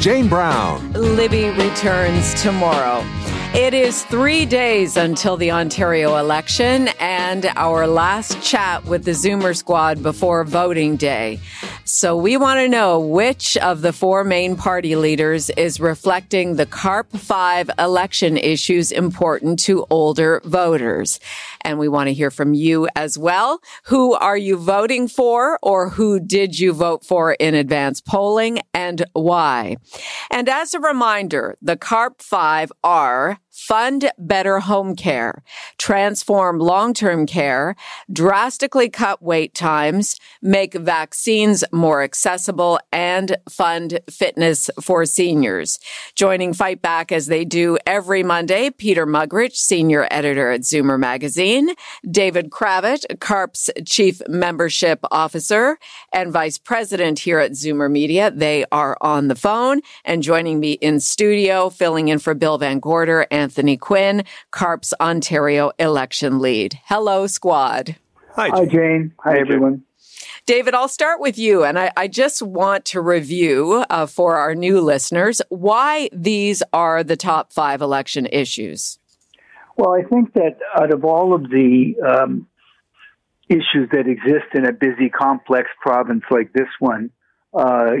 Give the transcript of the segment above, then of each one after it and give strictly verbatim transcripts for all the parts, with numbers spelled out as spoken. Jane Brown. Libby returns tomorrow. It is three days until the Ontario election and our last chat with the Zoomer squad before voting day. So we want to know which of the four main party leaders is reflecting the C A R P five election issues important to older voters. And we want to hear from you as well. Who are you voting for, or who did you vote for in advance polling, and why? And as a reminder, the C A R P five are Fund Better Home Care, transform long-term care, drastically cut wait times, make vaccines more accessible, and fund fitness for seniors. Joining Fight Back as they do every Monday, Peter Muggeridge, senior editor at Zoomer Magazine, David Cravit, C A R P's chief membership officer and vice president here at Zoomer Media. They are on the phone, and joining me in studio, filling in for Bill Van Gorder, Anthony Quinn, C A R P's Ontario election lead. Hello, squad. Hi, Jane. Hi, Jane. Hi, everyone. David, I'll start with you, and I, I just want to review uh, for our new listeners why these are the top five election issues. Well, I think that out of all of the um, issues that exist in a busy, complex province like this one, Uh,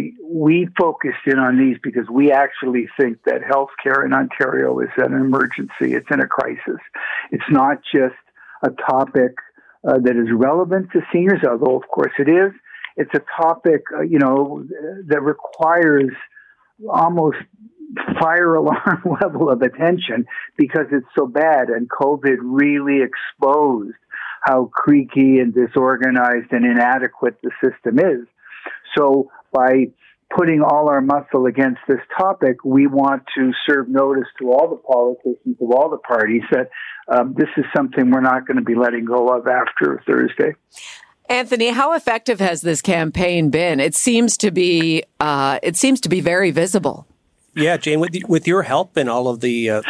we focused in on these because we actually think that healthcare in Ontario is an emergency. It's in a crisis. It's not just a topic uh, that is relevant to seniors, although of course it is. It's a topic, uh, you know, that requires almost fire alarm level of attention because it's so bad. And COVID really exposed how creaky and disorganized and inadequate the system is. So by putting all our muscle against this topic, we want to serve notice to all the politicians of all the parties that um, this is something we're not going to be letting go of after Thursday. Anthony, how effective has this campaign been? It seems to be uh, it seems to be very visible. Yeah, Jane, with, the, with your help and all of the uh,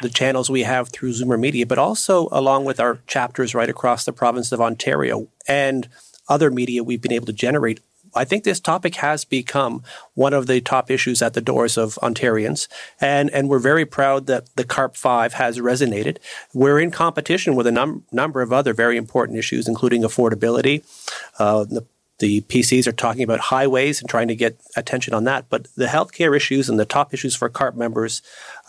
the channels we have through Zoomer Media, but also along with our chapters right across the province of Ontario and other media we've been able to generate, I think this topic has become one of the top issues at the doors of Ontarians, and, and we're very proud that the C A R P five has resonated. We're in competition with a num- number of other very important issues, including affordability. Uh, the, the P Cs are talking about highways and trying to get attention on that, but the healthcare issues and the top issues for C A R P members,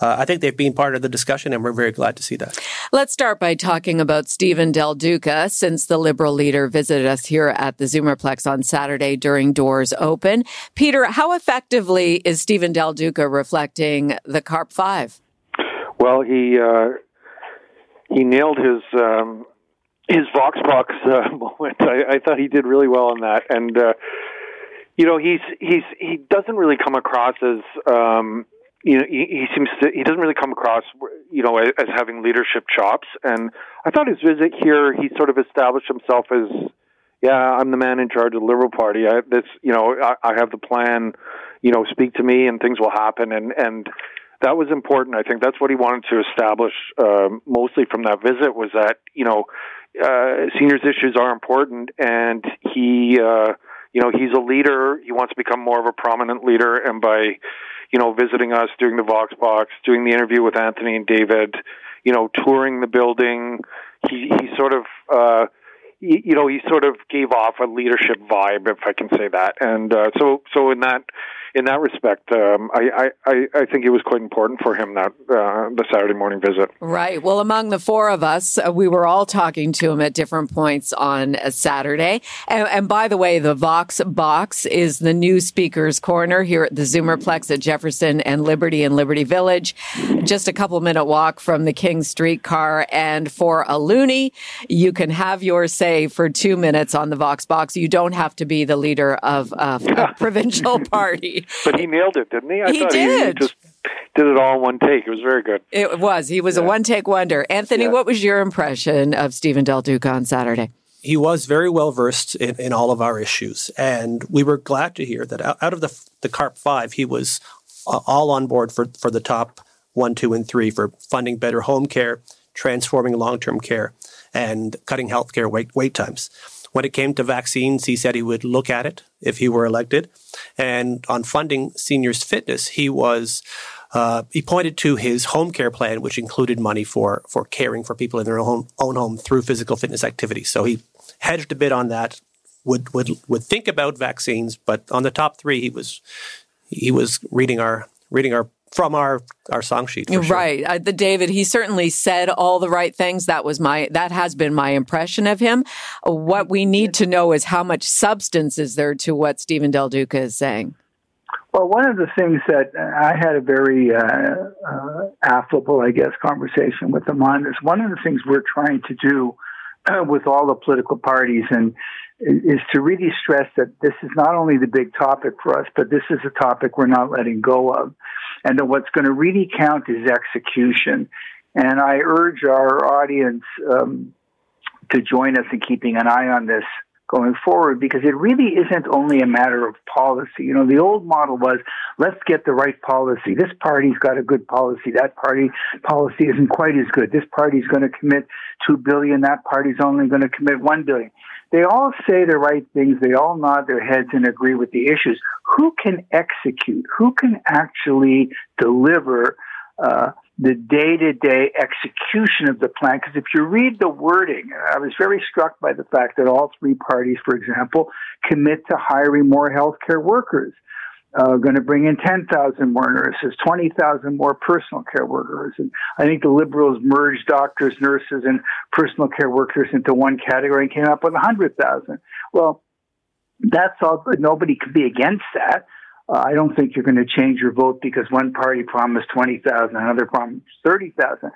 Uh, I think they've been part of the discussion, and we're very glad to see that. Let's start by talking about Stephen Del Duca, since the Liberal leader visited us here at the Zoomerplex on Saturday during Doors Open. Peter, how effectively is Stephen Del Duca reflecting the C A R P five? Well, he uh, he nailed his um, his Vox Box uh, moment. I, I thought he did really well on that, and uh, you know, he's he's he doesn't really come across as. Um, You know, he, he seems to, he doesn't really come across, you know, as, as having leadership chops. And I thought his visit here, he sort of established himself as, yeah, I'm the man in charge of the Liberal Party. I, this, you know, I, I have the plan. You know, speak to me, and things will happen. And and that was important. I think that's what he wanted to establish, uh, mostly from that visit, was that, you know, uh, seniors' issues are important, and he, uh, you know, he's a leader. He wants to become more of a prominent leader, and by you know, visiting us, doing the Vox Box, doing the interview with Anthony and David, you know, touring the building. He, he sort of, uh, he, you know, he sort of gave off a leadership vibe, if I can say that. And uh, so, so in that, in that respect, um, I, I, I think it was quite important for him, that uh, the Saturday morning visit. Right. Well, among the four of us, uh, we were all talking to him at different points on a Saturday. And, and by the way, the Vox Box is the new Speaker's Corner here at the Zoomerplex at Jefferson and Liberty in Liberty Village. Just a couple minute walk from the King streetcar. And for a loonie, you can have your say for two minutes on the Vox Box. You don't have to be the leader of a, a provincial party. But he nailed it, didn't he? I he thought did. He just did it all in one take. It was very good. It was. He was yeah. a one-take wonder. Anthony, yeah. what was your impression of Stephen Del Duca on Saturday? He was very well-versed in, in all of our issues, and we were glad to hear that out of the the CARP five, he was uh, all on board for, for the top one, two, and three for funding better home care, transforming long-term care, and cutting health care wait, wait times. When it came to vaccines, he said he would look at it if he were elected. And on funding seniors' fitness, he was uh, he pointed to his home care plan, which included money for for caring for people in their own own home through physical fitness activity. So he hedged a bit on that. Would would would think about vaccines, but on the top three, he was he was reading our reading our. From our, our song sheet, for sure. Right? Uh, the David, he certainly said all the right things. That was my that has been my impression of him. What we need to know is how much substance is there to what Stephen Del Duca is saying. Well, one of the things that I had a very uh, uh, affable, I guess, conversation with him on is one of the things we're trying to do uh, with all the political parties and. Is to really stress that this is not only the big topic for us, but this is a topic we're not letting go of. And that what's going to really count is execution. And I urge our audience um, to join us in keeping an eye on this going forward, because it really isn't only a matter of policy. You know, the old model was, let's get the right policy. This party's got a good policy. That party policy isn't quite as good. This party's going to commit two billion dollars. That party's only going to commit one billion dollars. They all say the right things. They all nod their heads and agree with the issues. Who can execute? Who can actually deliver uh the day-to-day execution of the plan? Because if you read the wording, I was very struck by the fact that all three parties, for example, commit to hiring more healthcare workers, uh, going to bring in ten thousand more nurses, twenty thousand more personal care workers. And I think the Liberals merged doctors, nurses, and personal care workers into one category and came up with one hundred thousand. Well, that's all. Nobody could be against that. I don't think you're going to change your vote because one party promised twenty thousand, another promised thirty thousand.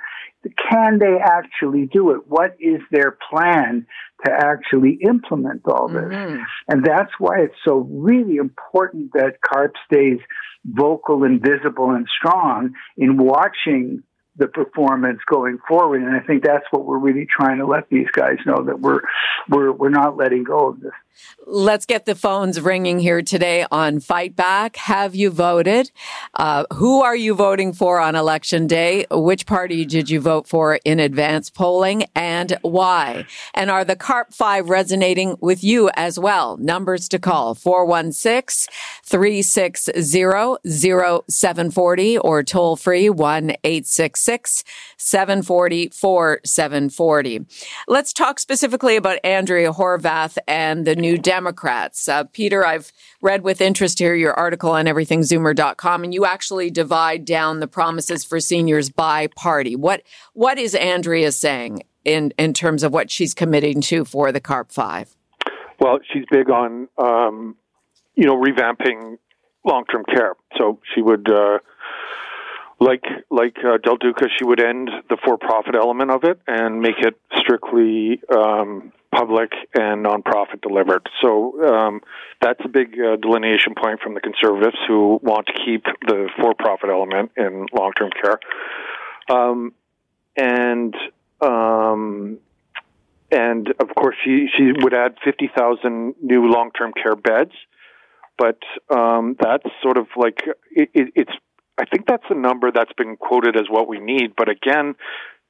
Can they actually do it? What is their plan to actually implement all this? Mm-hmm. And that's why it's so really important that CARP stays vocal and visible and strong in watching the performance going forward. And I think that's what we're really trying to let these guys know, that we're we're we're not letting go of this. Let's get the phones ringing here today on Fight Back. Have you voted? Uh, who are you voting for on Election Day? Which party did you vote for in advance polling, and why? And are the CARP five resonating with you as well? Numbers to call, four one six, three six zero, zero seven four zero or toll free one eight six six, seven four zero, four seven four zero. Let's talk specifically about Andrea Horwath and the New Democrats. Uh, Peter, I've read with interest here your article on everything zoomer dot com, and you actually divide down the promises for seniors by party. What what is Andrea saying in, in terms of what she's committing to for the CARP five? Well, she's big on, um, you know, revamping long-term care. So she would... Uh, Like like uh, Del Duca, she would end the for-profit element of it and make it strictly um, public and nonprofit delivered. So um, that's a big uh, delineation point from the Conservatives, who want to keep the for-profit element in long-term care. Um, and um, and of course, she she would add fifty thousand new long-term care beds, but um, that's sort of like it, it, it's. I think that's a number that's been quoted as what we need. But again,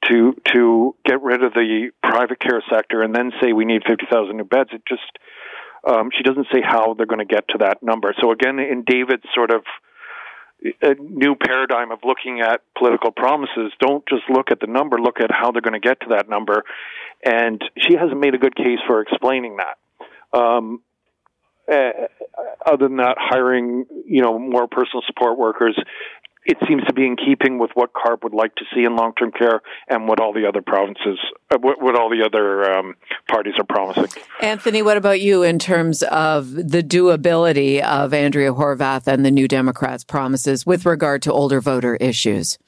to to get rid of the private care sector and then say we need fifty thousand new beds, it just um, she doesn't say how they're going to get to that number. So again, in David's sort of a new paradigm of looking at political promises, don't just look at the number, look at how they're going to get to that number. And she hasn't made a good case for explaining that. Um, Uh, other than that, hiring, you know, more personal support workers, it seems to be in keeping with what CARP would like to see in long-term care and what all the other provinces, uh, what, what all the other um, parties are promising. Anthony, what about you in terms of the doability of Andrea Horwath and the New Democrats' promises with regard to older voter issues?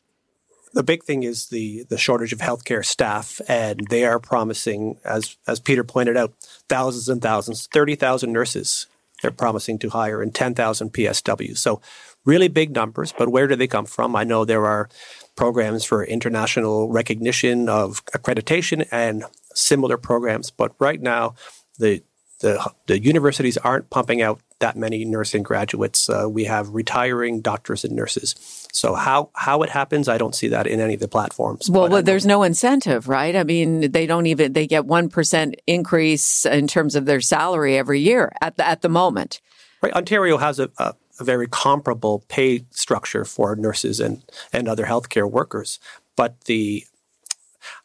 The big thing is the the shortage of healthcare staff, and they are promising, as as Peter pointed out, thousands and thousands, thirty thousand nurses they're promising to hire and ten thousand P S W. So really big numbers, but where do they come from? I know there are programs for international recognition of accreditation and similar programs, but right now the the, the universities aren't pumping out that many nursing graduates. Uh, we have retiring doctors and nurses. So how, how it happens, I don't see that in any of the platforms. Well, well there's no incentive, right? I mean, they don't even, they get one percent increase in terms of their salary every year at the, at the moment. Right. Ontario has a, a, a very comparable pay structure for nurses and, and other healthcare workers. But the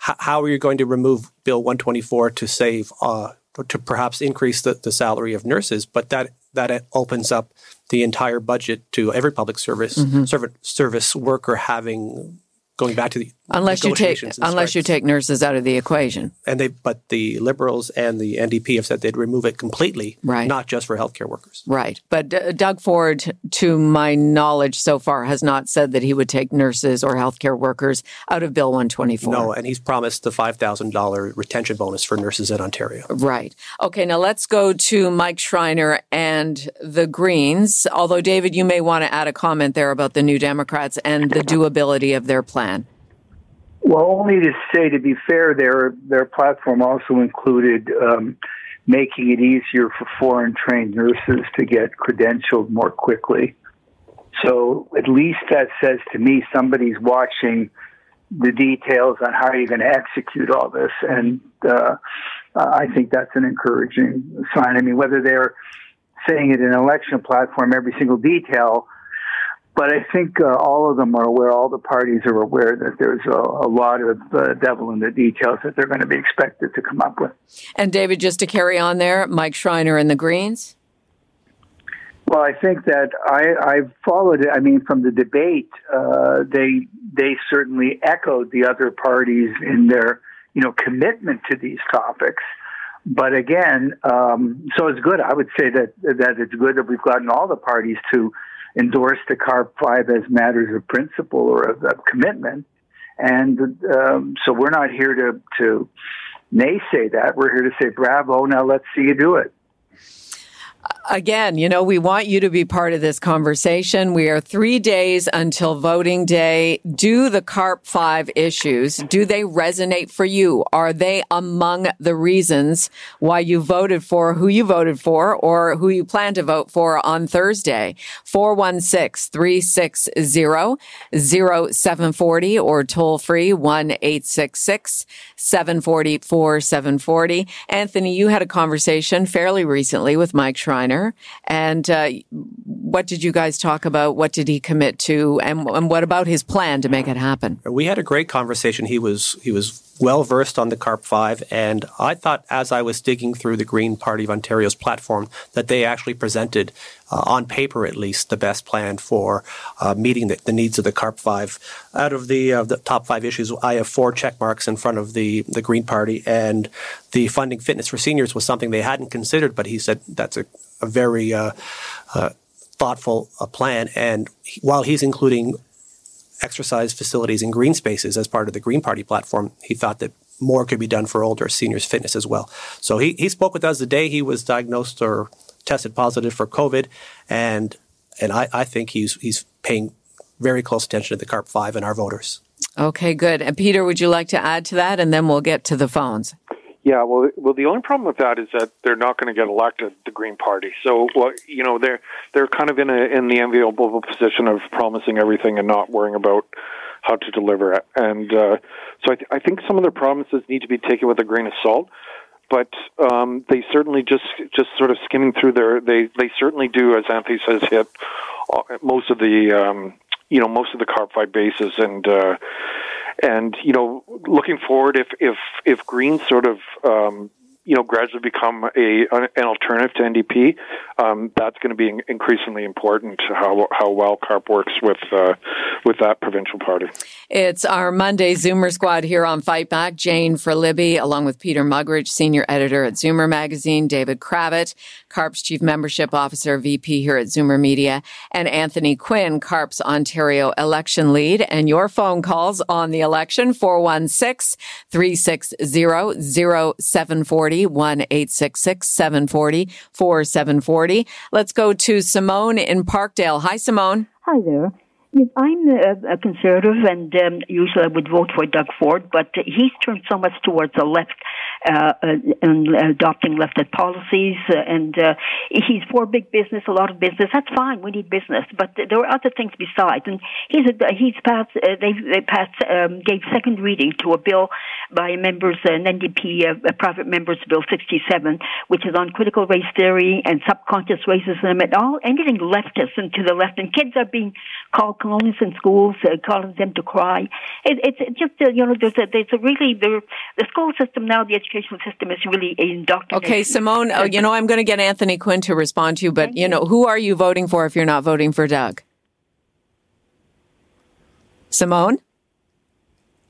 h- how are you going to remove Bill one twenty-four to save, uh, to perhaps increase the, the salary of nurses? But that that opens up the entire budget to every public service mm-hmm. serv- service worker having going back to the unless negotiations you take unless strikes. You take nurses out of the equation. And they but the Liberals and the N D P have said they'd remove it completely, right. Not just for healthcare workers. Right. But uh, Doug Ford, to my knowledge so far, has not said that he would take nurses or healthcare workers out of Bill one twenty-four. No, and he's promised the five thousand dollars retention bonus for nurses in Ontario. Right. Okay, now let's go to Mike Schreiner and the Greens, although, David, you may want to add a comment there about the New Democrats and the doability of their plan. Well, only to say, to be fair, their their platform also included um, making it easier for foreign-trained nurses to get credentialed more quickly. So at least that says to me somebody's watching the details on how you're going to execute all this, and uh, I think that's an encouraging sign. I mean, whether they're saying it in an election platform, every single detail, but I think uh, all of them are aware, all the parties are aware that there's a, a lot of uh, devil in the details that they're going to be expected to come up with. And David, just to carry on there, Mike Schreiner and the Greens? Well, I think that I, I've followed it. I mean, from the debate, uh, they they certainly echoed the other parties in their you know commitment to these topics. But again, um, so it's good. I would say that that it's good that we've gotten all the parties to endorse the C A R P five as matters of principle or of, of commitment. And um, so we're not here to, to naysay that. We're here to say, bravo, now let's see you do it. Again, you know, we want you to be part of this conversation. We are three days until voting day. Do the C A R P five issues, do they resonate for you? Are they among the reasons why you voted for who you voted for or who you plan to vote for on Thursday? four one six, three six zero, zero seven four zero or toll free one eight six six, seven four zero, four seven four zero. Anthony, you had a conversation fairly recently with Mike Schreiner. And uh, what did you guys talk about? What did he commit to? And, and what about his plan to make it happen? We had a great conversation. He was he was well-versed on the C A R P five. And I thought as I was digging through the Green Party of Ontario's platform that they actually presented, uh, on paper at least, the best plan for uh, meeting the, the needs of the C A R P five. Out of the, uh, the top five issues, I have four check marks in front of the, the Green Party. And the funding fitness for seniors was something they hadn't considered, but he said that's a a very uh, uh, thoughtful uh, plan. And he, while he's including exercise facilities and green spaces as part of the Green Party platform, he thought that more could be done for older seniors' fitness as well. So he, he spoke with us the day he was diagnosed or tested positive for COVID. And and I, I think he's he's paying very close attention to the C A R P five and our voters. Okay, good. And Peter, would you like to add to that? And then we'll get to the phones. Yeah, well, well, the only problem with that is that they're not going to get elected, the Green Party. So, well, you know, they're they're kind of in a in the enviable position of promising everything and not worrying about how to deliver it. And uh, so, I, th- I think some of their promises need to be taken with a grain of salt. But um, they certainly just just sort of skimming through their they they certainly do, as Anthony says, hit most of the um, you know most of the C A R P five bases and. Uh, And, you know, looking forward, if if, if Greens sort of, um, you know, gradually become a an alternative to N D P, um, that's going to be increasingly important, how how well C A R P works with, uh, with that provincial party. It's our Monday Zoomer Squad here on Fight Back. Jane for Libby, along with Peter Muggeridge, senior editor at Zoomer Magazine, David Cravit, C A R P's Chief Membership Officer, V P here at Zoomer Media, and Anthony Quinn, C A R P's Ontario election lead. And your phone calls on the election, four one six, three six zero, zero seven four zero, one eight six six, seven four zero, four seven four zero. Let's go to Simone in Parkdale. Hi, Simone. Hi there. Yes, I'm a conservative, and um, usually I would vote for Doug Ford, but he's turned so much towards the left uh, and adopting left-hand policies, and uh, he's for big business, a lot of business. That's fine. We need business, but there are other things besides. And he's a, he's passed. Uh, they, they passed um, gave second reading to a bill by members, an N D P uh, private members bill sixty-seven, which is on critical race theory and subconscious racism and all anything leftist and to the left. And kids are being called colonists in schools, uh, calling them to cry. It, it's just, uh, you know, there's a, there's a really, there, the school system now, the educational system is really indoctrinated. Okay, Simone, uh, you know, I'm going to get Anthony Quinn to respond to you, but, you know, who are you voting for if you're not voting for Doug? Simone?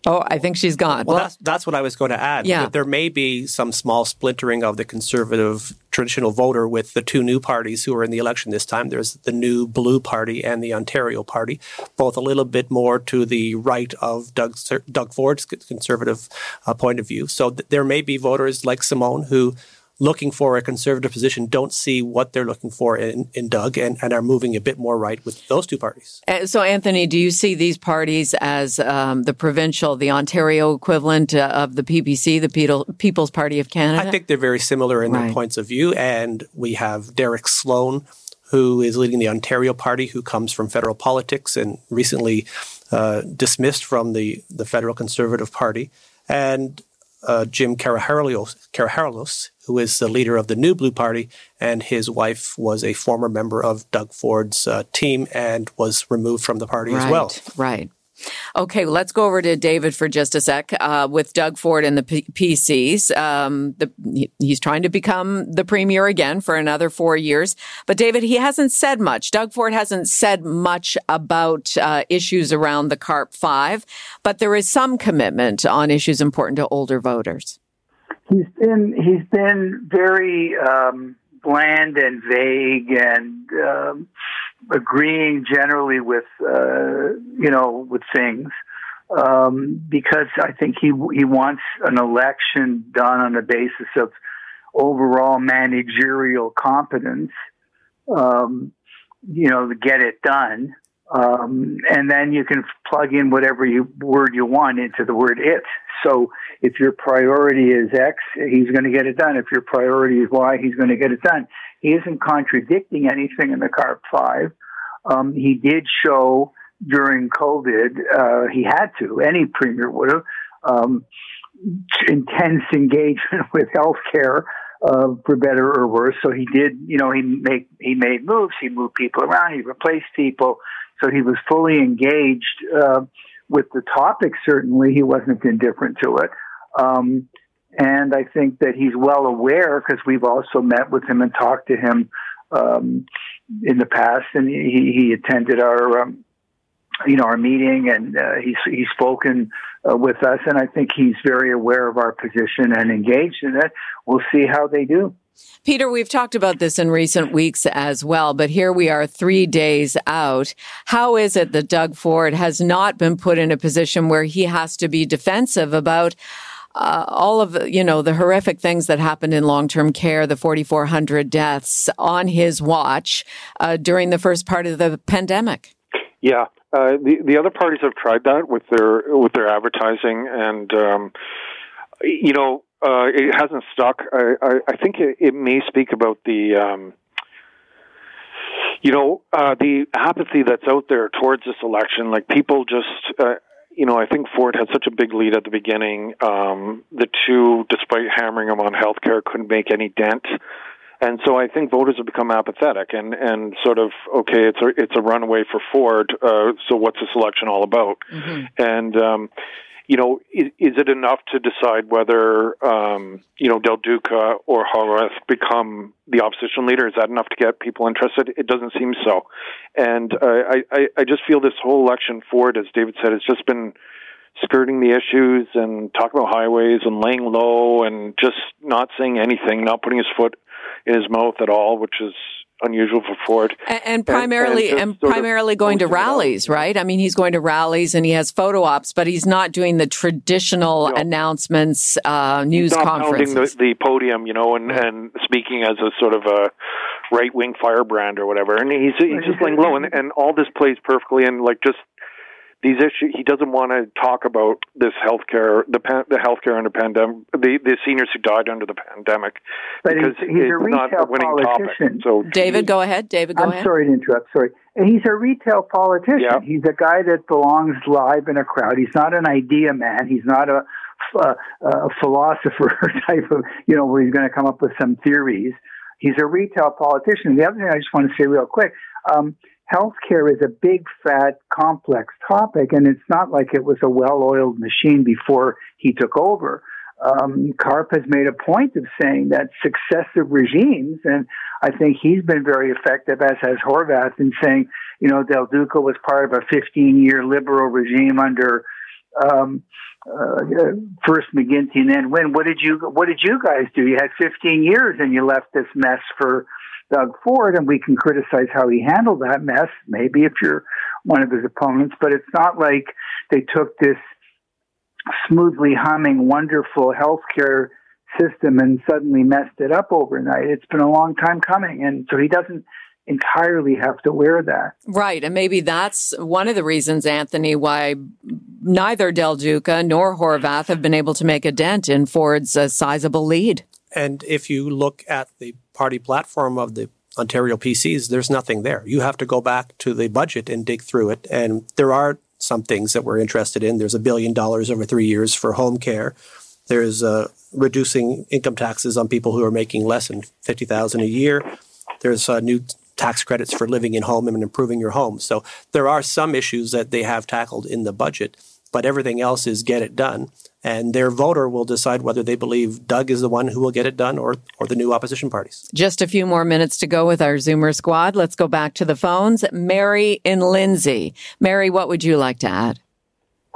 Oh, I think she's gone. Well, well that's, that's what I was going to add. Yeah. There may be some small splintering of the conservative traditional voter with the two new parties who are in the election this time. There's the New Blue Party and the Ontario Party, both a little bit more to the right of Doug, Doug Ford's conservative uh, point of view. So th- there may be voters like Simone who, looking for a conservative position, don't see what they're looking for in, in Doug and, and are moving a bit more right with those two parties. So, Anthony, do you see these parties as um, the provincial, the Ontario equivalent of the P P C, the People's Party of Canada? I think they're very similar in right. their points of view. And we have Derek Sloan, who is leading the Ontario Party, who comes from federal politics and recently uh, dismissed from the, the federal Conservative Party. And Uh, Jim Karahalios, who is the leader of the New Blue Party, and his wife was a former member of Doug Ford's uh, team and was removed from the party right, as well. Right. Okay, well, let's go over to David for just a sec uh, with Doug Ford and the P- PCs. Um, the, he's trying to become the premier again for another four years. But, David, he hasn't said much. Doug Ford hasn't said much about uh, issues around the C A R P five, but there is some commitment on issues important to older voters. He's been, he's been very um, bland and vague and Um, agreeing generally with, uh, you know, with things, um, because I think he he wants an election done on the basis of overall managerial competence, um, you know, to get it done. Um, and then you can plug in whatever you, word you want into the word it. So if your priority is X, he's going to get it done. If your priority is Y, he's going to get it done. He isn't contradicting anything in the C A R P five. Um, he did show during COVID, uh, he had to, any premier would have, um, intense engagement with healthcare, uh, for better or worse. So he did, you know, he make, he made moves, he moved people around, he replaced people. So he was fully engaged, uh, with the topic. Certainly he wasn't indifferent to it. Um, And I think that he's well aware, because we've also met with him and talked to him um, in the past, and he, he attended our, um, you know, our meeting, and uh, he's he's spoken uh, with us, and I think he's very aware of our position and engaged in it. We'll see how they do. Peter, we've talked about this in recent weeks as well, but here we are three days out. How is it that Doug Ford has not been put in a position where he has to be defensive about Uh, all of, you know, the horrific things that happened in long-term care, the four thousand four hundred deaths on his watch uh, during the first part of the pandemic? Yeah. Uh, the, the other parties have tried that with their with their advertising, and, um, you know, uh, it hasn't stuck. I, I, I think it, it may speak about the Um, you know, uh, the apathy that's out there towards this election. Like, people just Uh, You know, I think Ford had such a big lead at the beginning. Um, the two, despite hammering him on healthcare, couldn't make any dent, and so I think voters have become apathetic and, and sort of okay, it's a it's a runaway for Ford. Uh, so what's this election all about? Mm-hmm. And um, you know, is, is it enough to decide whether um, you know Del Duca or Horwath become the opposition leader? Is that enough to get people interested? It doesn't seem so. And uh, I, I, I just feel this whole election, Ford, as David said, has just been skirting the issues and talking about highways and laying low and just not saying anything, not putting his foot in his mouth at all, which is unusual for Ford. And, and primarily and, and, and primarily going to rallies, right? I mean, he's going to rallies and he has photo ops, but he's not doing the traditional you know, announcements, uh, news he's not conferences. Pounding the, the podium, you know, and, and speaking as a sort of a right-wing firebrand or whatever, and he's, he's just laying low, and, and all this plays perfectly, and like just these issues, he doesn't want to talk about this healthcare, the the healthcare under pandemic, the, the seniors who died under the pandemic, but because he's, he's it's a retail not a winning politician. Topic. So David, go ahead. David, go I'm ahead. I'm sorry to interrupt. Sorry, he's a retail politician. Yeah. He's a guy that belongs live in a crowd. He's not an idea man. He's not a, a, a philosopher type of, you know, where he's going to come up with some theories. He's a retail politician. The other thing I just want to say real quick, um, healthcare is a big, fat, complex topic, and it's not like it was a well-oiled machine before he took over. Um, CARP has made a point of saying that successive regimes, and I think he's been very effective, as has Horvath, in saying, you know, Del Duca was part of a fifteen-year liberal regime under um, uh, first McGuinty and then Wynne. What did you, what did you guys do? You had fifteen years and you left this mess for Doug Ford, and we can criticize how he handled that mess, maybe if you're one of his opponents, but it's not like they took this smoothly humming, wonderful healthcare system and suddenly messed it up overnight. It's been a long time coming, and so he doesn't entirely have to wear that. Right, and maybe that's one of the reasons, Anthony, why neither Del Duca nor Horvath have been able to make a dent in Ford's uh, sizable lead. And if you look at the party platform of the Ontario P Cs, there's nothing there. You have to go back to the budget and dig through it. And there are some things that we're interested in. There's a billion dollars over three years for home care. There's uh, reducing income taxes on people who are making less than fifty thousand dollars a year. There's uh, new tax credits for living in home and improving your home. So there are some issues that they have tackled in the budget, but everything else is get it done. And their voter will decide whether they believe Doug is the one who will get it done or or the new opposition parties. Just a few more minutes to go with our Zoomer squad. Let's go back to the phones. Mary in Lindsay. Mary, what would you like to add?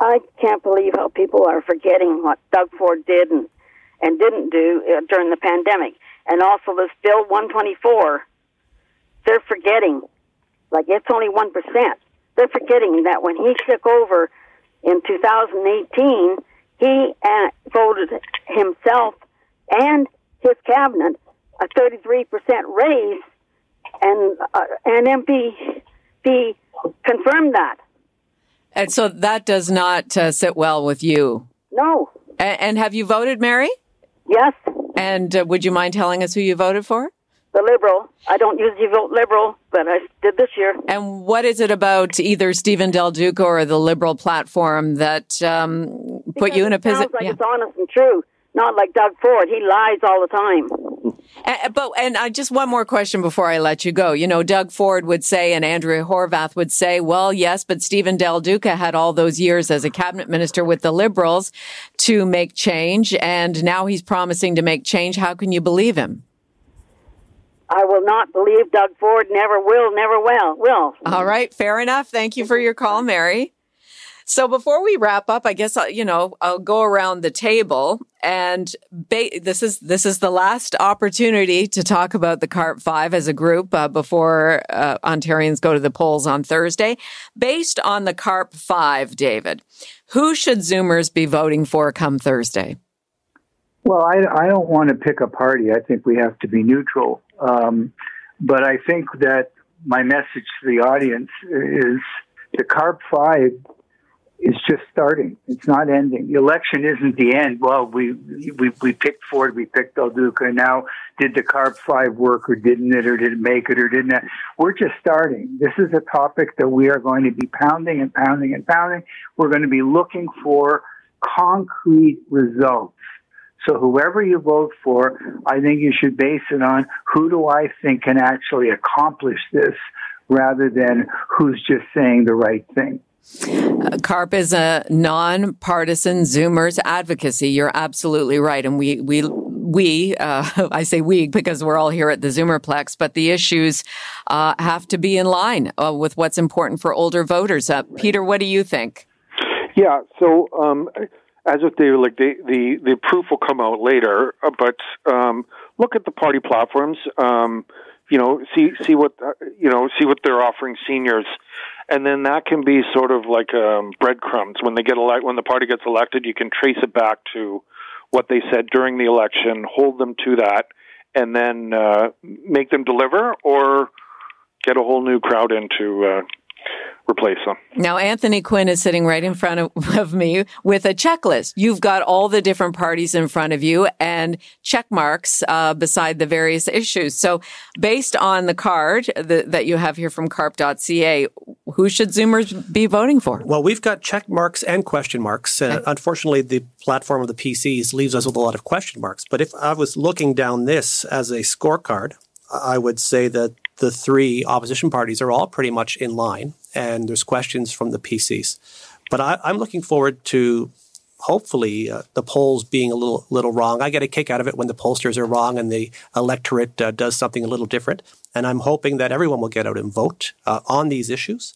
I can't believe how people are forgetting what Doug Ford did and, and didn't do during the pandemic. And also this Bill one twenty-four, they're forgetting. Like, it's only one percent. They're forgetting that when he took over in two thousand eighteen... he voted himself and his cabinet a thirty-three percent raise, and uh, and M P P confirmed that. And so that does not uh, sit well with you. No. A- and have you voted, Mary? Yes. And uh, would you mind telling us who you voted for? The Liberal. I don't usually vote Liberal, but I did this year. And what is it about either Stephen Del Duca or the Liberal platform that um, put you in a position? Sounds like yeah. It's honest and true, not like Doug Ford. He lies all the time. And, but and I, just one more question before I let you go. You know, Doug Ford would say, and Andrea Horwath would say, well, yes, but Stephen Del Duca had all those years as a cabinet minister with the Liberals to make change, and now he's promising to make change. How can you believe him? I will not believe Doug Ford, never will, never will. will. All right, fair enough. Thank you for your call, Mary. So before we wrap up, I guess, I'll, you know, I'll go around the table, and ba- this is this is the last opportunity to talk about the CARP Five as a group uh, before uh, Ontarians go to the polls on Thursday. Based on the CARP Five, David, who should Zoomers be voting for come Thursday? Well, I, I don't want to pick a party. I think we have to be neutral. Um, but I think that my message to the audience is the CARP Five is just starting. It's not ending. The election isn't the end. Well, we we, we picked Ford, we picked Del Duca. Now, did the CARP Five work or didn't it, or did it make it or didn't it? We're just starting. This is a topic that we are going to be pounding and pounding and pounding. We're going to be looking for concrete results. So whoever you vote for, I think you should base it on who do I think can actually accomplish this rather than who's just saying the right thing. Uh, CARP is a non-partisan Zoomers advocacy. You're absolutely right. And we, we, we, uh, I say we because we're all here at the Zoomerplex, but the issues uh, have to be in line uh, with what's important for older voters. Uh, Peter, what do you think? Yeah, so... Um, As if they like the, the the proof will come out later, but um, look at the party platforms. Um, you know, see see what uh, you know, see what they're offering seniors, and then that can be sort of like um, breadcrumbs. When they get elect, when the party gets elected, you can trace it back to what they said during the election. Hold them to that, and then uh, make them deliver, or get a whole new crowd in to uh, replace them. Now, Anthony Quinn is sitting right in front of, of me with a checklist. You've got all the different parties in front of you and check marks uh, beside the various issues. So based on the card the, that you have here from carp dot c a, who should Zoomers be voting for? Well, we've got check marks and question marks. Uh, okay. Unfortunately, the platform of the P Cs leaves us with a lot of question marks. But if I was looking down this as a scorecard, I would say that the three opposition parties are all pretty much in line, and there's questions from the P Cs. But I, I'm looking forward to, hopefully, uh, the polls being a little little wrong. I get a kick out of it when the pollsters are wrong and the electorate uh, does something a little different. And I'm hoping that everyone will get out and vote uh, on these issues.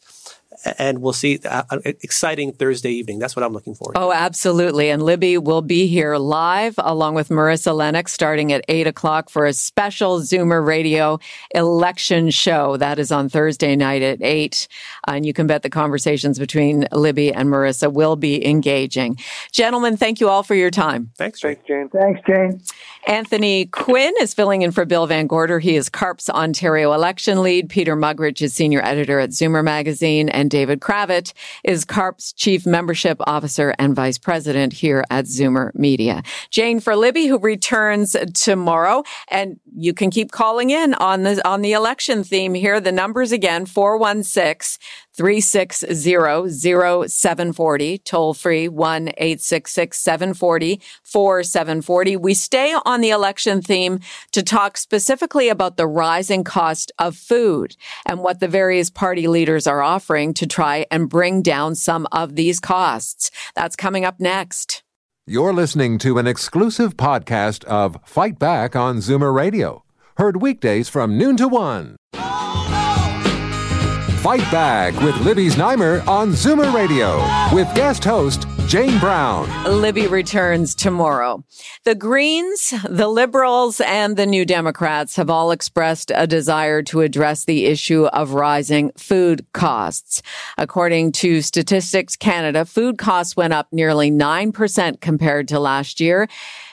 And we'll see an exciting Thursday evening. That's what I'm looking forward to. Oh, absolutely. And Libby will be here live along with Marissa Lennox starting at eight o'clock for a special Zoomer Radio election show. That is on Thursday night at eight. And you can bet the conversations between Libby and Marissa will be engaging. Gentlemen, thank you all for your time. Thanks, Jane. Thanks, Jane. Thanks, Jane. Anthony Quinn is filling in for Bill Van Gorder. He is CARP's Ontario election lead. Peter Muggeridge is senior editor at Zoomer Magazine. And David Cravit is CARP's chief membership officer and vice president here at Zoomer Media. Jane for Libby, who returns tomorrow. And you can keep calling in on the, on the election theme here. The numbers again, four one six, three six zero, zero seven four zero, toll free one eight six six, seven four zero, four seven four zero. We stay on the election theme to talk specifically about the rising cost of food and what the various party leaders are offering to try and bring down some of these costs. That's coming up next. You're listening to an exclusive podcast of Fight Back on Zoomer Radio. Heard weekdays from noon to one. Fight Back with Libby Znaimer on Zoomer Radio with guest host Jane Brown. Libby returns tomorrow. The Greens, the Liberals, and the New Democrats have all expressed a desire to address the issue of rising food costs. According to Statistics Canada, food costs went up nearly nine percent compared to last year.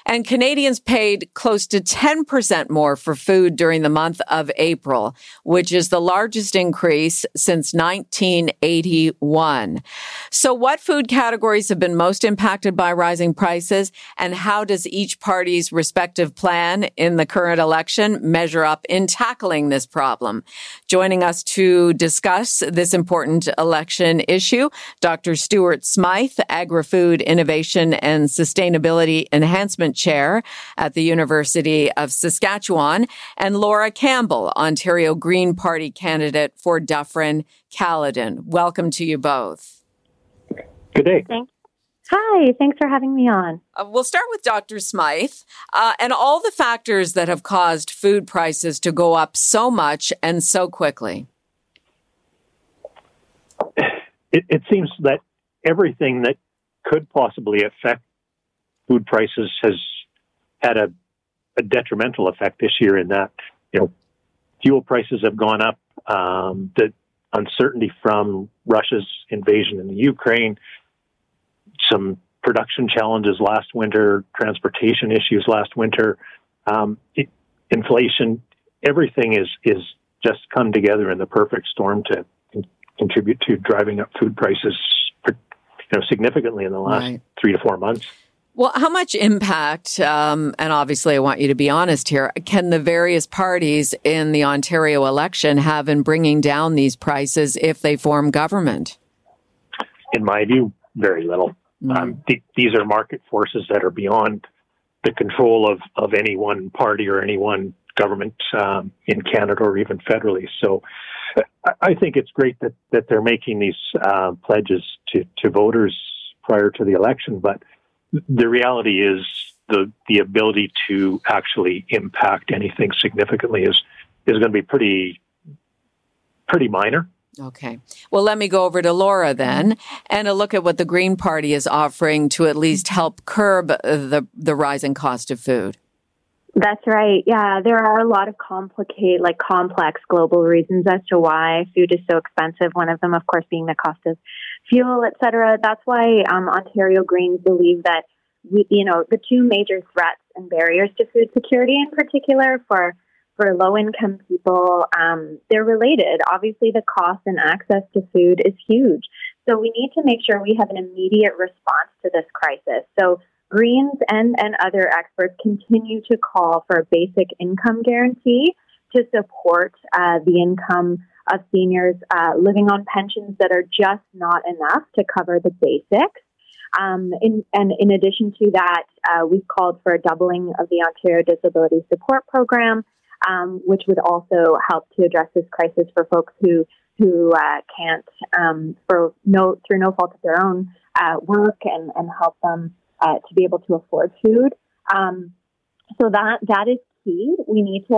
And Canadians paid close to ten percent more for food during the month of April, which is the largest increase since nineteen eighty-one. So what food categories have been most impacted by rising prices, and how does each party's respective plan in the current election measure up in tackling this problem? Joining us to discuss this important election issue, Doctor Stuart Smyth, Agri-Food Innovation and Sustainability Enhancement Chair at the University of Saskatchewan, and Laura Campbell, Ontario Green Party candidate for Dufferin-Caledon. Welcome to you both. Good day. Thanks. Hi, thanks for having me on. Uh, we'll start with Doctor Smyth uh, and all the factors that have caused food prices to go up so much and so quickly. It, it seems that everything that could possibly affect food prices has had a, a detrimental effect this year in that, you know, fuel prices have gone up. Um, the uncertainty from Russia's invasion in the Ukraine, some production challenges last winter, transportation issues last winter, um, it, inflation, everything is, is just come together in the perfect storm to con- contribute to driving up food prices for, you know, significantly in the last right. three to four months. Well, how much impact, um, and obviously I want you to be honest here, can the various parties in the Ontario election have in bringing down these prices if they form government? In my view, very little. Mm. Um, th- these are market forces that are beyond the control of, of any one party or any one government um, in Canada or even federally. So I, I think it's great that, that they're making these uh, pledges to, to voters prior to the election, but the reality is the the ability to actually impact anything significantly is is going to be pretty pretty minor. Okay. Well, let me go over to Laura then and a look at what the Green Party is offering to at least help curb the the rising cost of food. That's right. Yeah, there are a lot of complicated, like complex global reasons as to why food is so expensive. One of them, of course, being the cost of fuel, et cetera. That's why um, Ontario Greens believe that we, you know, the two major threats and barriers to food security in particular for for low-income people, um, they're related. Obviously, the cost and access to food is huge. So we need to make sure we have an immediate response to this crisis. So Greens and, and other experts continue to call for a basic income guarantee to support uh, the income of seniors uh, living on pensions that are just not enough to cover the basics. Um, in, and in addition to that, uh, we've called for a doubling of the Ontario Disability Support Program, um, which would also help to address this crisis for folks who who uh, can't, um, for no through no fault of their own, uh, work and, and help them uh, to be able to afford food. Um, so that that is key. We need to,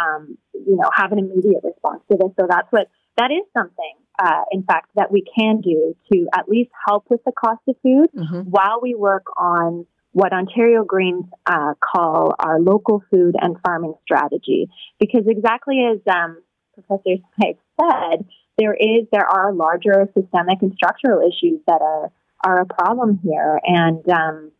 um, you know, have an immediate response to this. So that's what that is something. Uh, in fact, that we can do to at least help with the cost of food mm-hmm. while we work on what Ontario Greens uh, call our local food and farming strategy. Because exactly as um, Professor Smyth said, there is there are larger systemic and structural issues that are, are a problem here. And, um,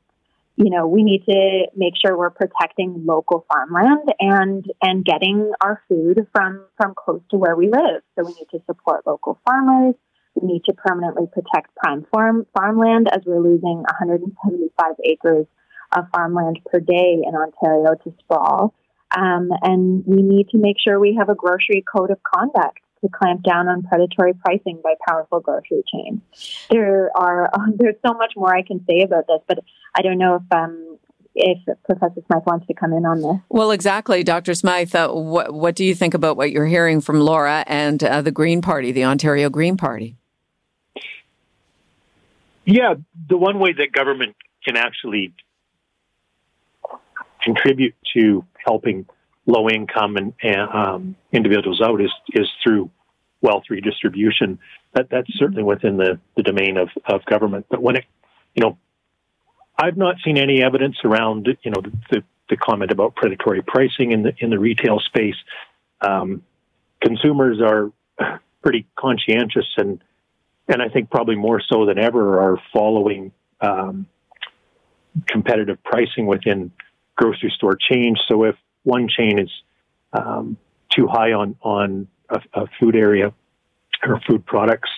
you know, we need to make sure we're protecting local farmland and and getting our food from, from close to where we live. So we need to support local farmers. We need to permanently protect prime farm, farmland as we're losing one hundred seventy-five acres of farmland per day in Ontario to sprawl. Um, and we need to make sure we have a grocery code of conduct to clamp down on predatory pricing by powerful grocery chains. There are um, there's so much more I can say about this, but I don't know if um, if Professor Smyth wants to come in on this. Well, exactly, Doctor Smyth. Uh, what what do you think about what you're hearing from Laura and uh, the Green Party, the Ontario Green Party? Yeah, the one way that government can actually contribute to helping low-income and um, individuals out is is through wealth redistribution. That that's certainly within the, the domain of, of government. But when it, you know, I've not seen any evidence around, you know, the, the comment about predatory pricing in the in the retail space. Um, consumers are pretty conscientious, and and I think probably more so than ever are following um, competitive pricing within grocery store chains. So if one chain is um, too high on, on a, a food area or food products,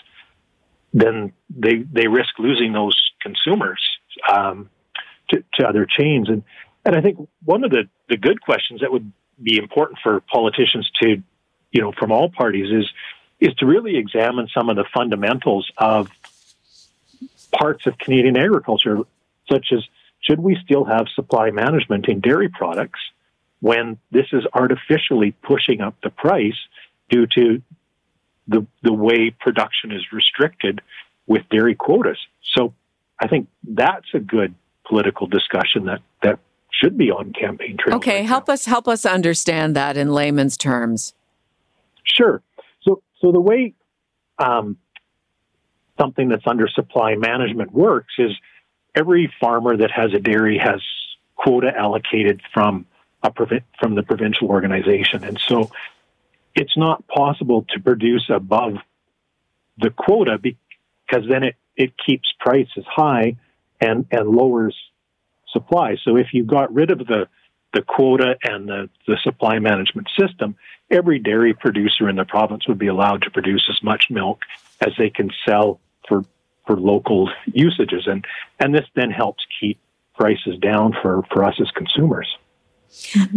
then they they risk losing those consumers um, to, to other chains. And and I think one of the, the good questions that would be important for politicians to, you know, from all parties is, is to really examine some of the fundamentals of parts of Canadian agriculture, such as should we still have supply management in dairy products when this is artificially pushing up the price due to the the way production is restricted with dairy quotas. So I think that's a good political discussion that, that should be on campaign trail. Okay, right help now. us help us understand that in layman's terms. Sure. So so the way um, something that's under supply management works is every farmer that has a dairy has quota allocated from A provi- from the provincial organization. And so it's not possible to produce above the quota because then it, it keeps prices high and, and lowers supply. So if you got rid of the, the quota and the, the supply management system, every dairy producer in the province would be allowed to produce as much milk as they can sell for, for local usages. And, and this then helps keep prices down for, for us as consumers.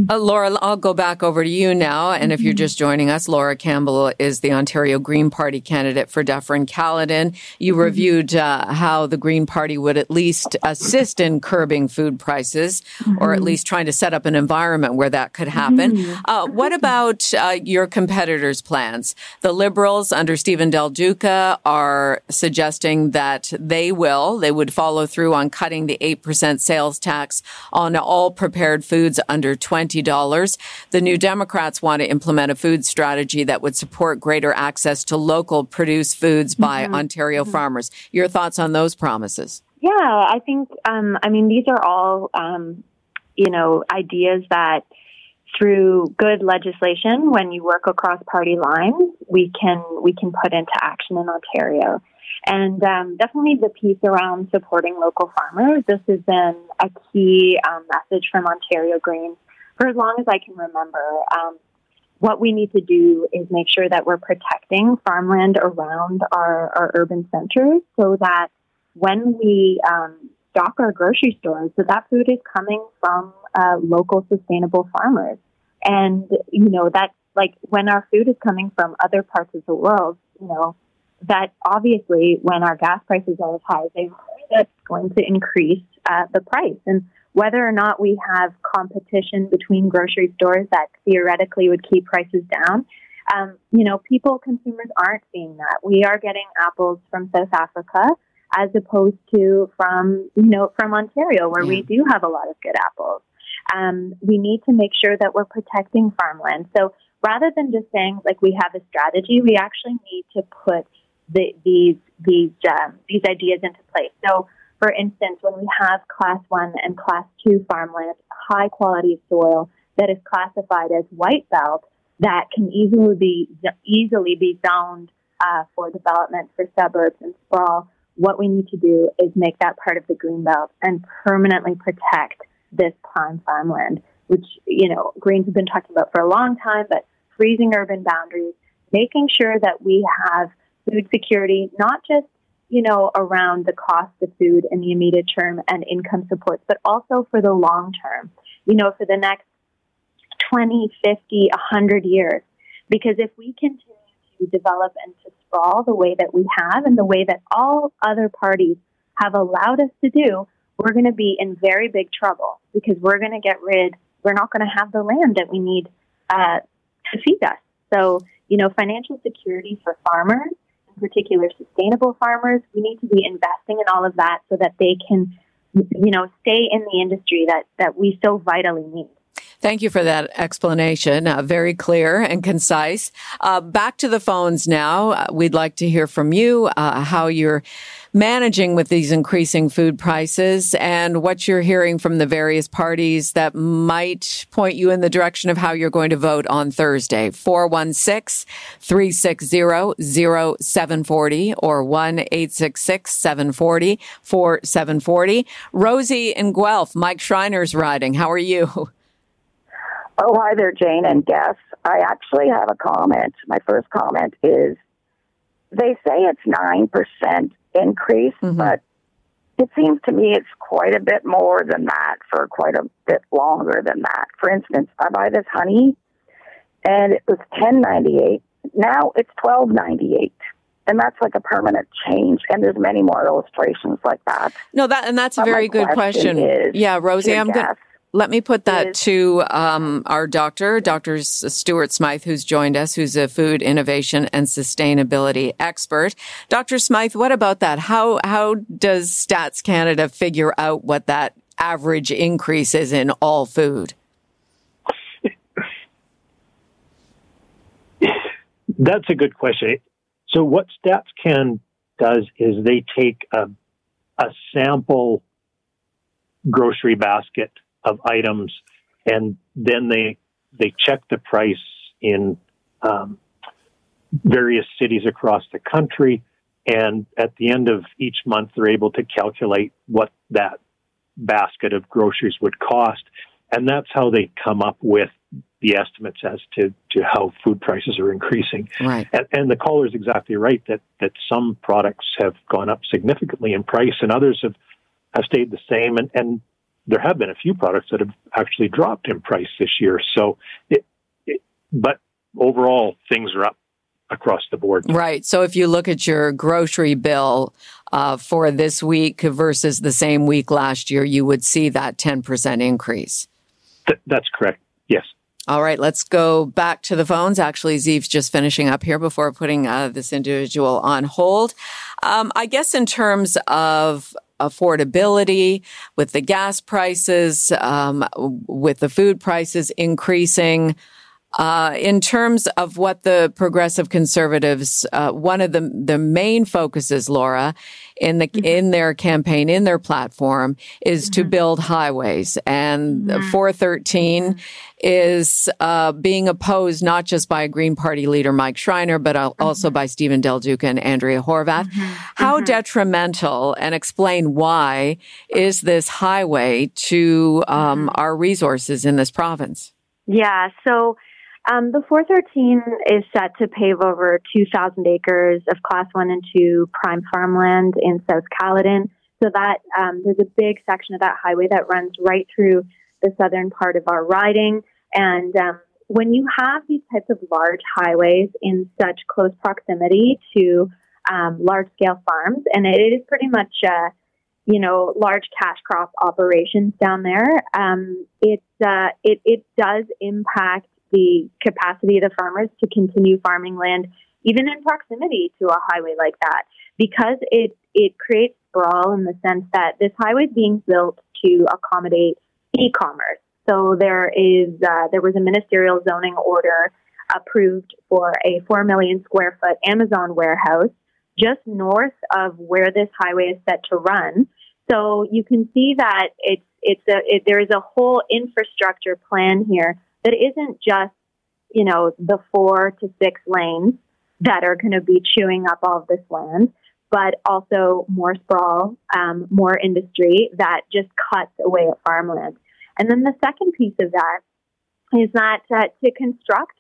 Uh, Laura, I'll go back over to you now. And if you're just joining us, Laura Campbell is the Ontario Green Party candidate for Dufferin-Caledon. You reviewed uh, how the Green Party would at least assist in curbing food prices, or at least trying to set up an environment where that could happen. Uh, what about uh, your competitors' plans? The Liberals under Stephen Del Duca are suggesting that they will, they would follow through on cutting the eight percent sales tax on all prepared foods under under twenty dollars. The New Democrats want to implement a food strategy that would support greater access to local produced foods by mm-hmm. Ontario mm-hmm. farmers. Your thoughts on those promises? Yeah, I think, um, I mean, these are all, um, you know, ideas that through good legislation, when you work across party lines, we can we can put into action in Ontario. And um, definitely the piece around supporting local farmers. This has been a key um, message from Ontario Greens for as long as I can remember. Um, what we need to do is make sure that we're protecting farmland around our, our urban centers so that when we um, stock our grocery stores, that that food is coming from uh, local sustainable farmers. And, you know, that's like when our food is coming from other parts of the world, you know, that obviously when our gas prices are as high as they are, that's going to increase uh, the price. And whether or not we have competition between grocery stores that theoretically would keep prices down, um, you know, people, consumers aren't seeing that. We are getting apples from South Africa as opposed to from, you know, from Ontario, where yeah. we do have a lot of good apples. Um, we need to make sure that we're protecting farmland. So rather than just saying, like, we have a strategy, we actually need to put The, these these um, these ideas into place. So, for instance, when we have class one and class two farmland, high quality soil that is classified as white belt, that can easily be easily be zoned uh, for development for suburbs and sprawl. What we need to do is make that part of the green belt and permanently protect this prime farmland, which, you know, Greens have been talking about for a long time. But freezing urban boundaries, making sure that we have food security, not just, you know, around the cost of food in the immediate term and income supports, but also for the long term, you know, for the next twenty, fifty, one hundred years. Because if we continue to develop and to sprawl the way that we have and the way that all other parties have allowed us to do, we're going to be in very big trouble because we're going to get rid, we're not going to have the land that we need uh, to feed us. So, you know, financial security for farmers, particular sustainable farmers, we need to be investing in all of that so that they can, you know, stay in the industry that, that we so vitally need. Thank you for that explanation. Uh, very clear and concise. Uh, back to the phones now. Uh, we'd like to hear from you, uh, how you're managing with these increasing food prices and what you're hearing from the various parties that might point you in the direction of how you're going to vote on Thursday. four one six, three six zero, zero seven four zero or one eight six six, seven four zero, four seven four zero. Rosie in Guelph, Mike Schreiner's riding. How are you? Oh, hi there, Jane and guests. I actually have a comment. My first comment is they say it's nine percent increase, mm-hmm. but it seems to me it's quite a bit more than that for quite a bit longer than that. For instance, I buy this honey, and it was ten dollars and ninety-eight cents. Now it's twelve dollars and ninety-eight cents. And that's like a permanent change. And there's many more illustrations like that. No, that and that's but a very good question. question. Yeah, Rosie, I'm going to... Let me put that to um, our doctor, Doctor Stuart Smyth, who's joined us, who's a food innovation and sustainability expert. Doctor Smyth, what about that? How how does Stats Canada figure out what that average increase is in all food? That's a good question. So what Stats Can does is they take a, a sample grocery basket of items, and then they they check the price in um, various cities across the country, and at the end of each month, they're able to calculate what that basket of groceries would cost, and that's how they come up with the estimates as to, to how food prices are increasing. Right. And, and the caller is exactly right that that some products have gone up significantly in price, and others have, have stayed the same, and, and there have been a few products that have actually dropped in price this year. So, it, it, but overall, things are up across the board. Right. So if you look at your grocery bill uh, for this week versus the same week last year, you would see that ten percent increase. Th- that's correct. Yes. All right, let's go back to the phones. Actually, Zeev's just finishing up here before putting uh, this individual on hold. Um, I guess in terms of affordability, with the gas prices, um, with the food prices increasing, uh, in terms of what the progressive conservatives, uh, one of the, the main focuses, Laura, in the mm-hmm. in their campaign, in their platform, is mm-hmm. to build highways. And mm-hmm. four thirteen is uh, being opposed not just by Green Party leader Mike Schreiner, but also mm-hmm. by Stephen Del Duca and Andrea Horwath. Mm-hmm. How mm-hmm. detrimental, and explain why, is this highway to um, mm-hmm. our resources in this province? Yeah, so um, the four thirteen is set to pave over two thousand acres of Class one and two prime farmland in South Caledon. So that um, there's a big section of that highway that runs right through the southern part of our riding. And um, when you have these types of large highways in such close proximity to um, large-scale farms, and it is pretty much, uh, you know, large cash crop operations down there, um, it, uh, it, it does impact the capacity of the farmers to continue farming land, even in proximity to a highway like that, because it, it creates sprawl in the sense that this highway is being built to accommodate e-commerce. So there is uh, there was a ministerial zoning order approved for a four million square foot Amazon warehouse just north of where this highway is set to run. So you can see that it's it's a it, there is a whole infrastructure plan here that isn't just, you know, the four to six lanes that are going to be chewing up all of this land, but also more sprawl, um, more industry that just cuts away at farmland. And then the second piece of that is that uh, to construct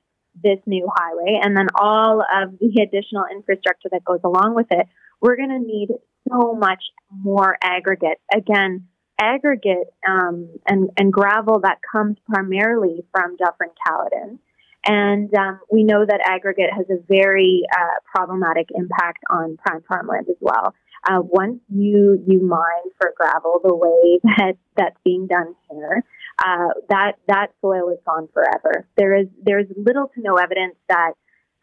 this new highway and then all of the additional infrastructure that goes along with it, we're going to need so much more aggregate. Again, aggregate um, and, and gravel that comes primarily from Dufferin-Caledon. And um, we know that aggregate has a very uh, problematic impact on prime farmland as well. Uh, once you, you mine for gravel the way that that's being done here, uh, that, that soil is gone forever. There is, there's little to no evidence that,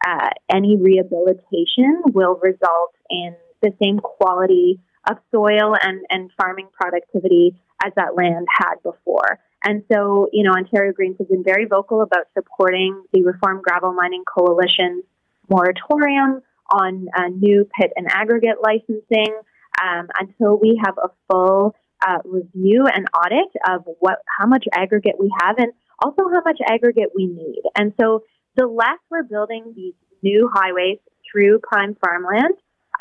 uh, any rehabilitation will result in the same quality of soil and, and farming productivity as that land had before. And so, you know, Ontario Greens has been very vocal about supporting the Reform Gravel Mining Coalition's moratorium on uh, new pit and aggregate licensing um, until we have a full uh, review and audit of what, how much aggregate we have and also how much aggregate we need. And so the less we're building these new highways through prime farmland,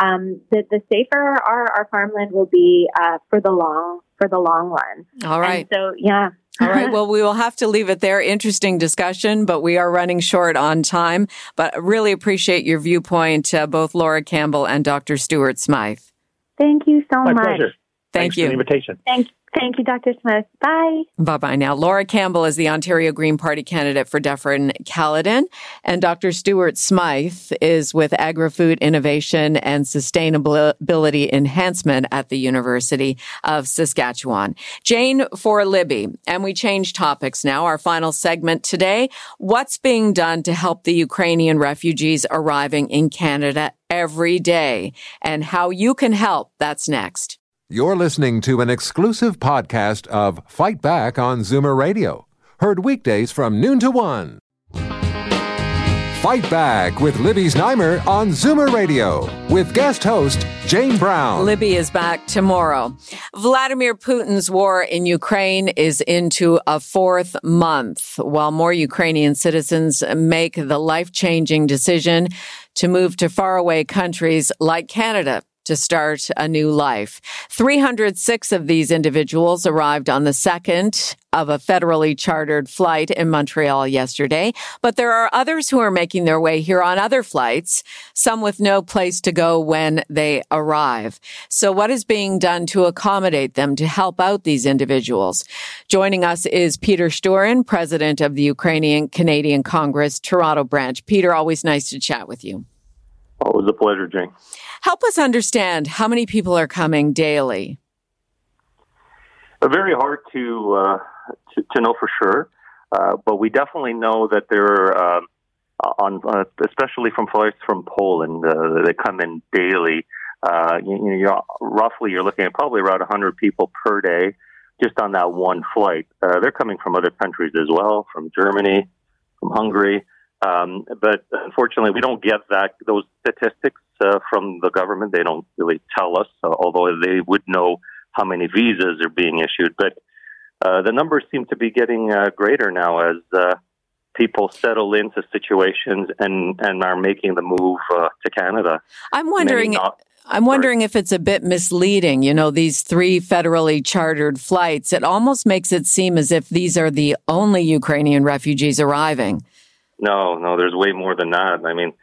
um, the, the safer our, our farmland will be uh, for the long for the long run. All right. And so, yeah. All right. Well, we will have to leave it there. Interesting discussion, but we are running short on time. But really appreciate your viewpoint, uh, both Laura Campbell and Doctor Stuart Smyth. Thank you so My much. Pleasure. Thank Thanks you. For the invitation. Thank you. Thank you, Doctor Smith. Bye. Bye-bye now. Laura Campbell is the Ontario Green Party candidate for Dufferin-Caledon, and Doctor Stuart Smyth is with Agri-Food Innovation and Sustainability Enhancement at the University of Saskatchewan. Jane for Libby, and we change topics now. Our final segment today, what's being done to help the Ukrainian refugees arriving in Canada every day, and how you can help. That's next. You're listening to an exclusive podcast of Fight Back on Zoomer Radio. Heard weekdays from noon to one. Fight Back with Libby Znaimer on Zoomer Radio with guest host Jane Brown. Libby is back tomorrow. Vladimir Putin's war in Ukraine is into a fourth month, while more Ukrainian citizens make the life-changing decision to move to faraway countries like Canada to start a new life. three hundred six of these individuals arrived on the second of a federally chartered flight in Montreal yesterday, but there are others who are making their way here on other flights, some with no place to go when they arrive. So what is being done to accommodate them, to help out these individuals? Joining us is Peter Sturin, president of the Ukrainian-Canadian Congress, Toronto branch. Peter, always nice to chat with you. Always a pleasure, Jane. Help us understand how many people are coming daily. Very hard to uh, to, to know for sure, uh, but we definitely know that there are, uh, on, uh, especially from flights from Poland, uh, they come in daily. Uh, you, you know, you're, roughly, you're looking at probably around one hundred people per day just on that one flight. Uh, they're coming from other countries as well, from Germany, from Hungary. Um, but unfortunately, we don't get that those statistics uh, from the government. They don't really tell us, uh, although they would know how many visas are being issued. But uh, the numbers seem to be getting uh, greater now as uh, people settle into situations and, and are making the move uh, to Canada. I'm wondering... I'm wondering if it's a bit misleading, you know, these three federally chartered flights. It almost makes it seem as if these are the only Ukrainian refugees arriving. No, no, there's way more than that. I mean,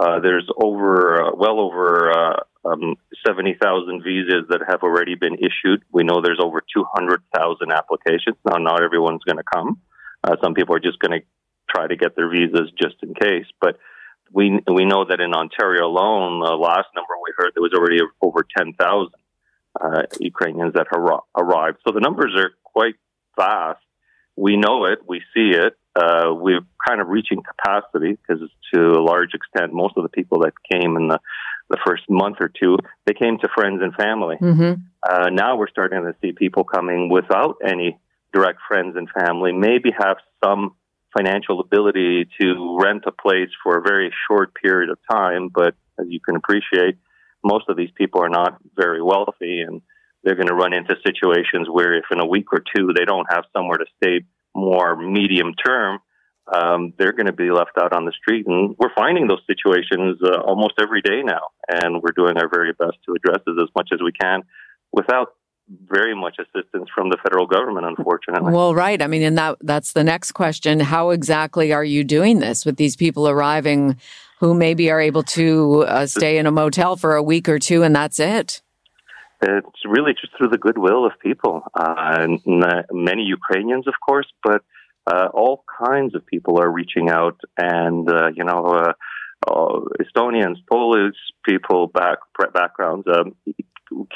uh, there's over, uh, well over uh, um, seventy thousand visas that have already been issued. We know there's over two hundred thousand applications. Now, not everyone's going to come. Uh, some people are just going to try to get their visas just in case, but We we know that in Ontario alone, the last number we heard, there was already over ten thousand uh, Ukrainians that har- arrived. So the numbers are quite fast. We know it. We see it. Uh, we're kind of reaching capacity because to a large extent, most of the people that came in the, the first month or two, they came to friends and family. Mm-hmm. Uh, now we're starting to see people coming without any direct friends and family, maybe have some financial ability to rent a place for a very short period of time. But as you can appreciate, most of these people are not very wealthy, and they're going to run into situations where if in a week or two they don't have somewhere to stay more medium term, um, they're going to be left out on the street. And we're finding those situations uh, almost every day now, and we're doing our very best to address it as much as we can without very much assistance from the federal government, unfortunately. Well, right. I mean, and that that's the next question. How exactly are you doing this with these people arriving who maybe are able to uh, stay in a motel for a week or two and that's it? It's really just through the goodwill of people. Uh, and, uh, many Ukrainians, of course, but uh, all kinds of people are reaching out and, uh, you know, uh, uh, Estonians, Polish people, back backgrounds, um,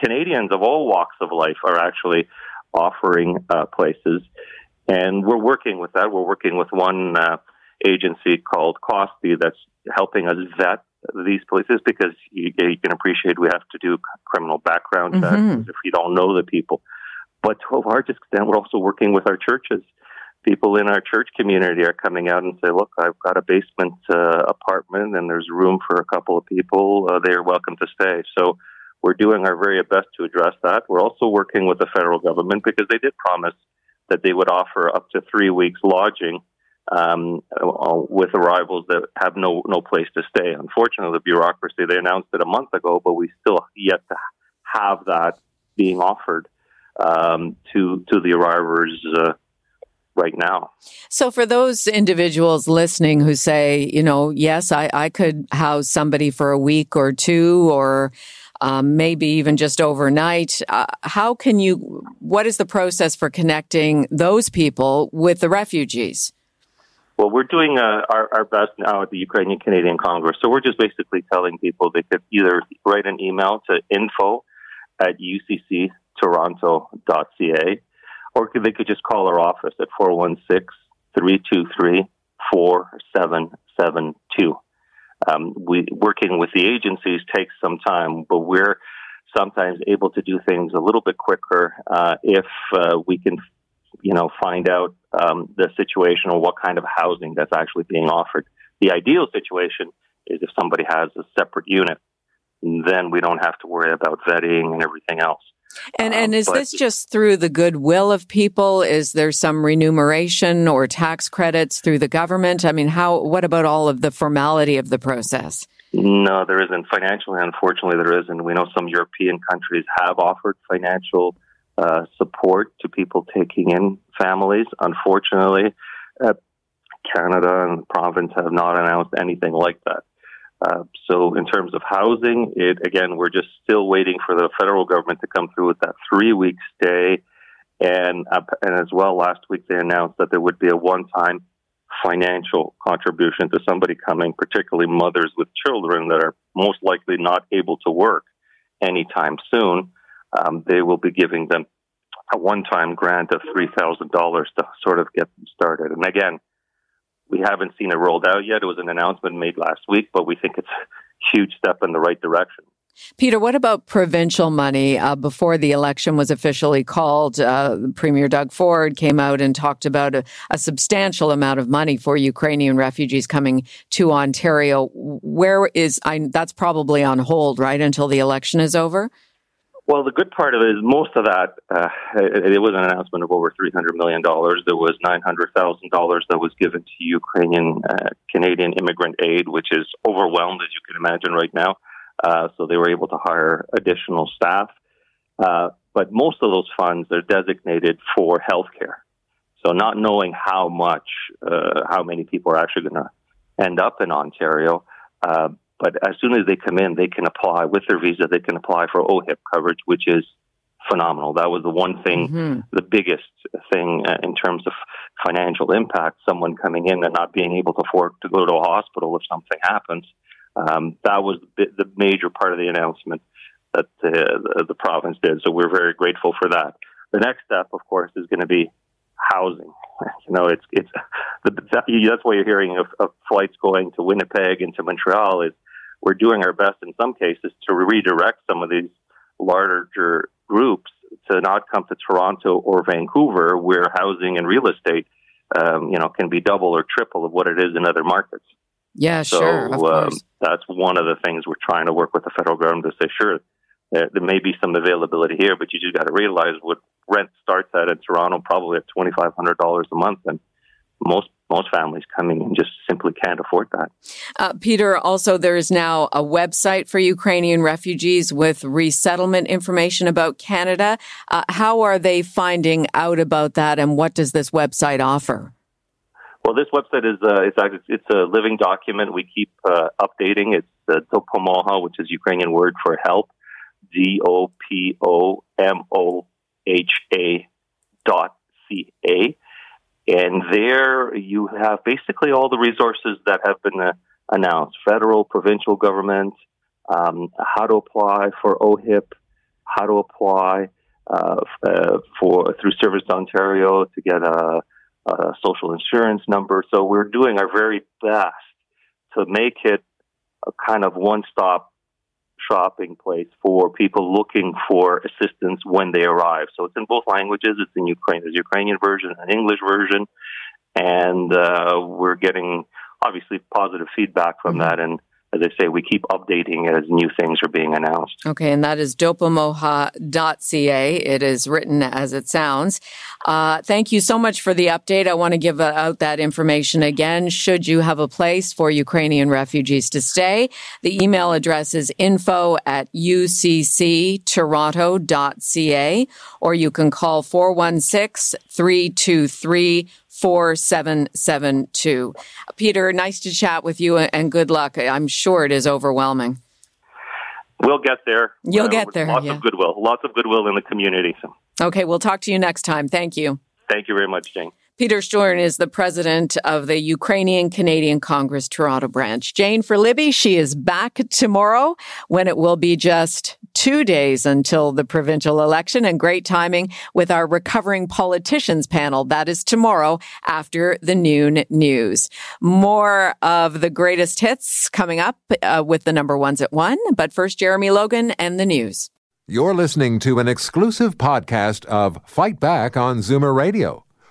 Canadians of all walks of life are actually offering uh, places, and we're working with that. We're working with one uh, agency called Kosti that's helping us vet these places because you, you can appreciate we have to do criminal background checks mm-hmm. if we don't know the people. But to a large extent, we're also working with our churches. People in our church community are coming out and say, look, I've got a basement uh, apartment and there's room for a couple of people. Uh, they're welcome to stay. So we're doing our very best to address that. We're also working with the federal government because they did promise that they would offer up to three weeks lodging um, with arrivals that have no, no place to stay. Unfortunately, the bureaucracy, they announced it a month ago, but we still yet to have that being offered um, to, to the arrivers uh, right now. So for those individuals listening who say, you know, yes, I, I could house somebody for a week or two or Um, maybe even just overnight. Uh, how can you, what is the process for connecting those people with the refugees? Well, we're doing uh, our, our best now at the Ukrainian-Canadian Congress. So we're just basically telling people they could either write an email to info at u c c toronto dot c a, or they could just call our office at four one six, three two three, four seven seven two. Um, we working with the agencies takes some time, but we're sometimes able to do things a little bit quicker uh, if uh, we can, you know, find out um, the situation or what kind of housing that's actually being offered. The ideal situation is if somebody has a separate unit, then we don't have to worry about vetting and everything else. And um, and is this just through the goodwill of people? Is there some remuneration or tax credits through the government? I mean, how? What about all of the formality of the process? No, there isn't. Financially, unfortunately, there isn't. We know some European countries have offered financial uh, support to people taking in families. Unfortunately, uh, Canada and the province have not announced anything like that. Uh, so in terms of housing, it again, we're just still waiting for the federal government to come through with that three-week stay. And, uh, and as well, last week they announced that there would be a one-time financial contribution to somebody coming, particularly mothers with children that are most likely not able to work anytime soon. Um, they will be giving them a one-time grant of three thousand dollars to sort of get them started. And again, we haven't seen it rolled out yet. It was an announcement made last week, but we think it's a huge step in the right direction. Peter, what about provincial money? Uh, before the election was officially called, uh, Premier Doug Ford came out and talked about a, a substantial amount of money for Ukrainian refugees coming to Ontario. Where is, I, that's probably on hold, right, until the election is over? Well, the good part of it is most of that, uh, it, it was an announcement of over three hundred million dollars. There was nine hundred thousand dollars that was given to Ukrainian, uh, Canadian immigrant aid, which is overwhelmed, as you can imagine right now. Uh, so they were able to hire additional staff. Uh, but most of those funds are designated for healthcare. So not knowing how much, uh, how many people are actually going to end up in Ontario. Uh, but as soon as they come in, they can apply with their visa, they can apply for O H I P coverage, which is phenomenal. That was the one thing, mm-hmm. the biggest thing uh, in terms of financial impact, someone coming in and not being able to afford to go to a hospital if something happens. Um, that was the, the major part of the announcement that uh, the, the province did. So we're very grateful for that. The next step, of course, is going to be housing. You know, it's it's the, that's why you're hearing of, of flights going to Winnipeg and to Montreal. Is we're doing our best in some cases to redirect some of these larger groups to not come to Toronto or Vancouver, where housing and real estate, um, you know, can be double or triple of what it is in other markets. Yeah, so, sure. Of course. Um, that's one of the things we're trying to work with the federal government to say, sure, there, there may be some availability here, but you just got to realize what rent starts at in Toronto, probably at twenty-five hundred dollars a month. And most most families coming in just simply can't afford that. Uh, Peter, also, there is now a website for Ukrainian refugees with resettlement information about Canada. Uh, how are they finding out about that, and what does this website offer? Well, this website is uh, it's, it's a living document. We keep uh, updating. It's uh, Dopomoha, which is Ukrainian word for help, D O P O M O H A dot C A. And there you have basically all the resources that have been uh, announced, federal, provincial government, um, how to apply for O H I P, how to apply uh, uh, for through Service Ontario to get a Uh, social insurance number. So we're doing our very best to make it a kind of one-stop shopping place for people looking for assistance when they arrive. So it's in both languages. It's in Ukraine. There's a Ukrainian version, an English version, and uh, we're getting obviously positive feedback from that. And as I say, we keep updating as new things are being announced. Okay, and that is dopomoha dot c a. It is written as it sounds. Uh, thank you so much for the update. I want to give out that information again. Should you have a place for Ukrainian refugees to stay, the email address is info at u c c toronto dot c a, or you can call four one six, three two three, four seven seven two. Peter, nice to chat with you, and good luck. I'm sure it is overwhelming. We'll get there. You'll uh, get there. Lots yeah. of goodwill. Lots of goodwill in the community. So. Okay, we'll talk to you next time. Thank you. Thank you very much, Jane. Peter Sturin is the president of the Ukrainian-Canadian Congress Toronto branch. Jane, for Libby, she is back tomorrow when it will be just two days until the provincial election, and great timing with our Recovering Politicians panel. That is tomorrow after the noon news. More of the greatest hits coming up uh, with the number ones at one. But first, Jeremy Logan and the news. You're listening to an exclusive podcast of Fight Back on Zoomer Radio.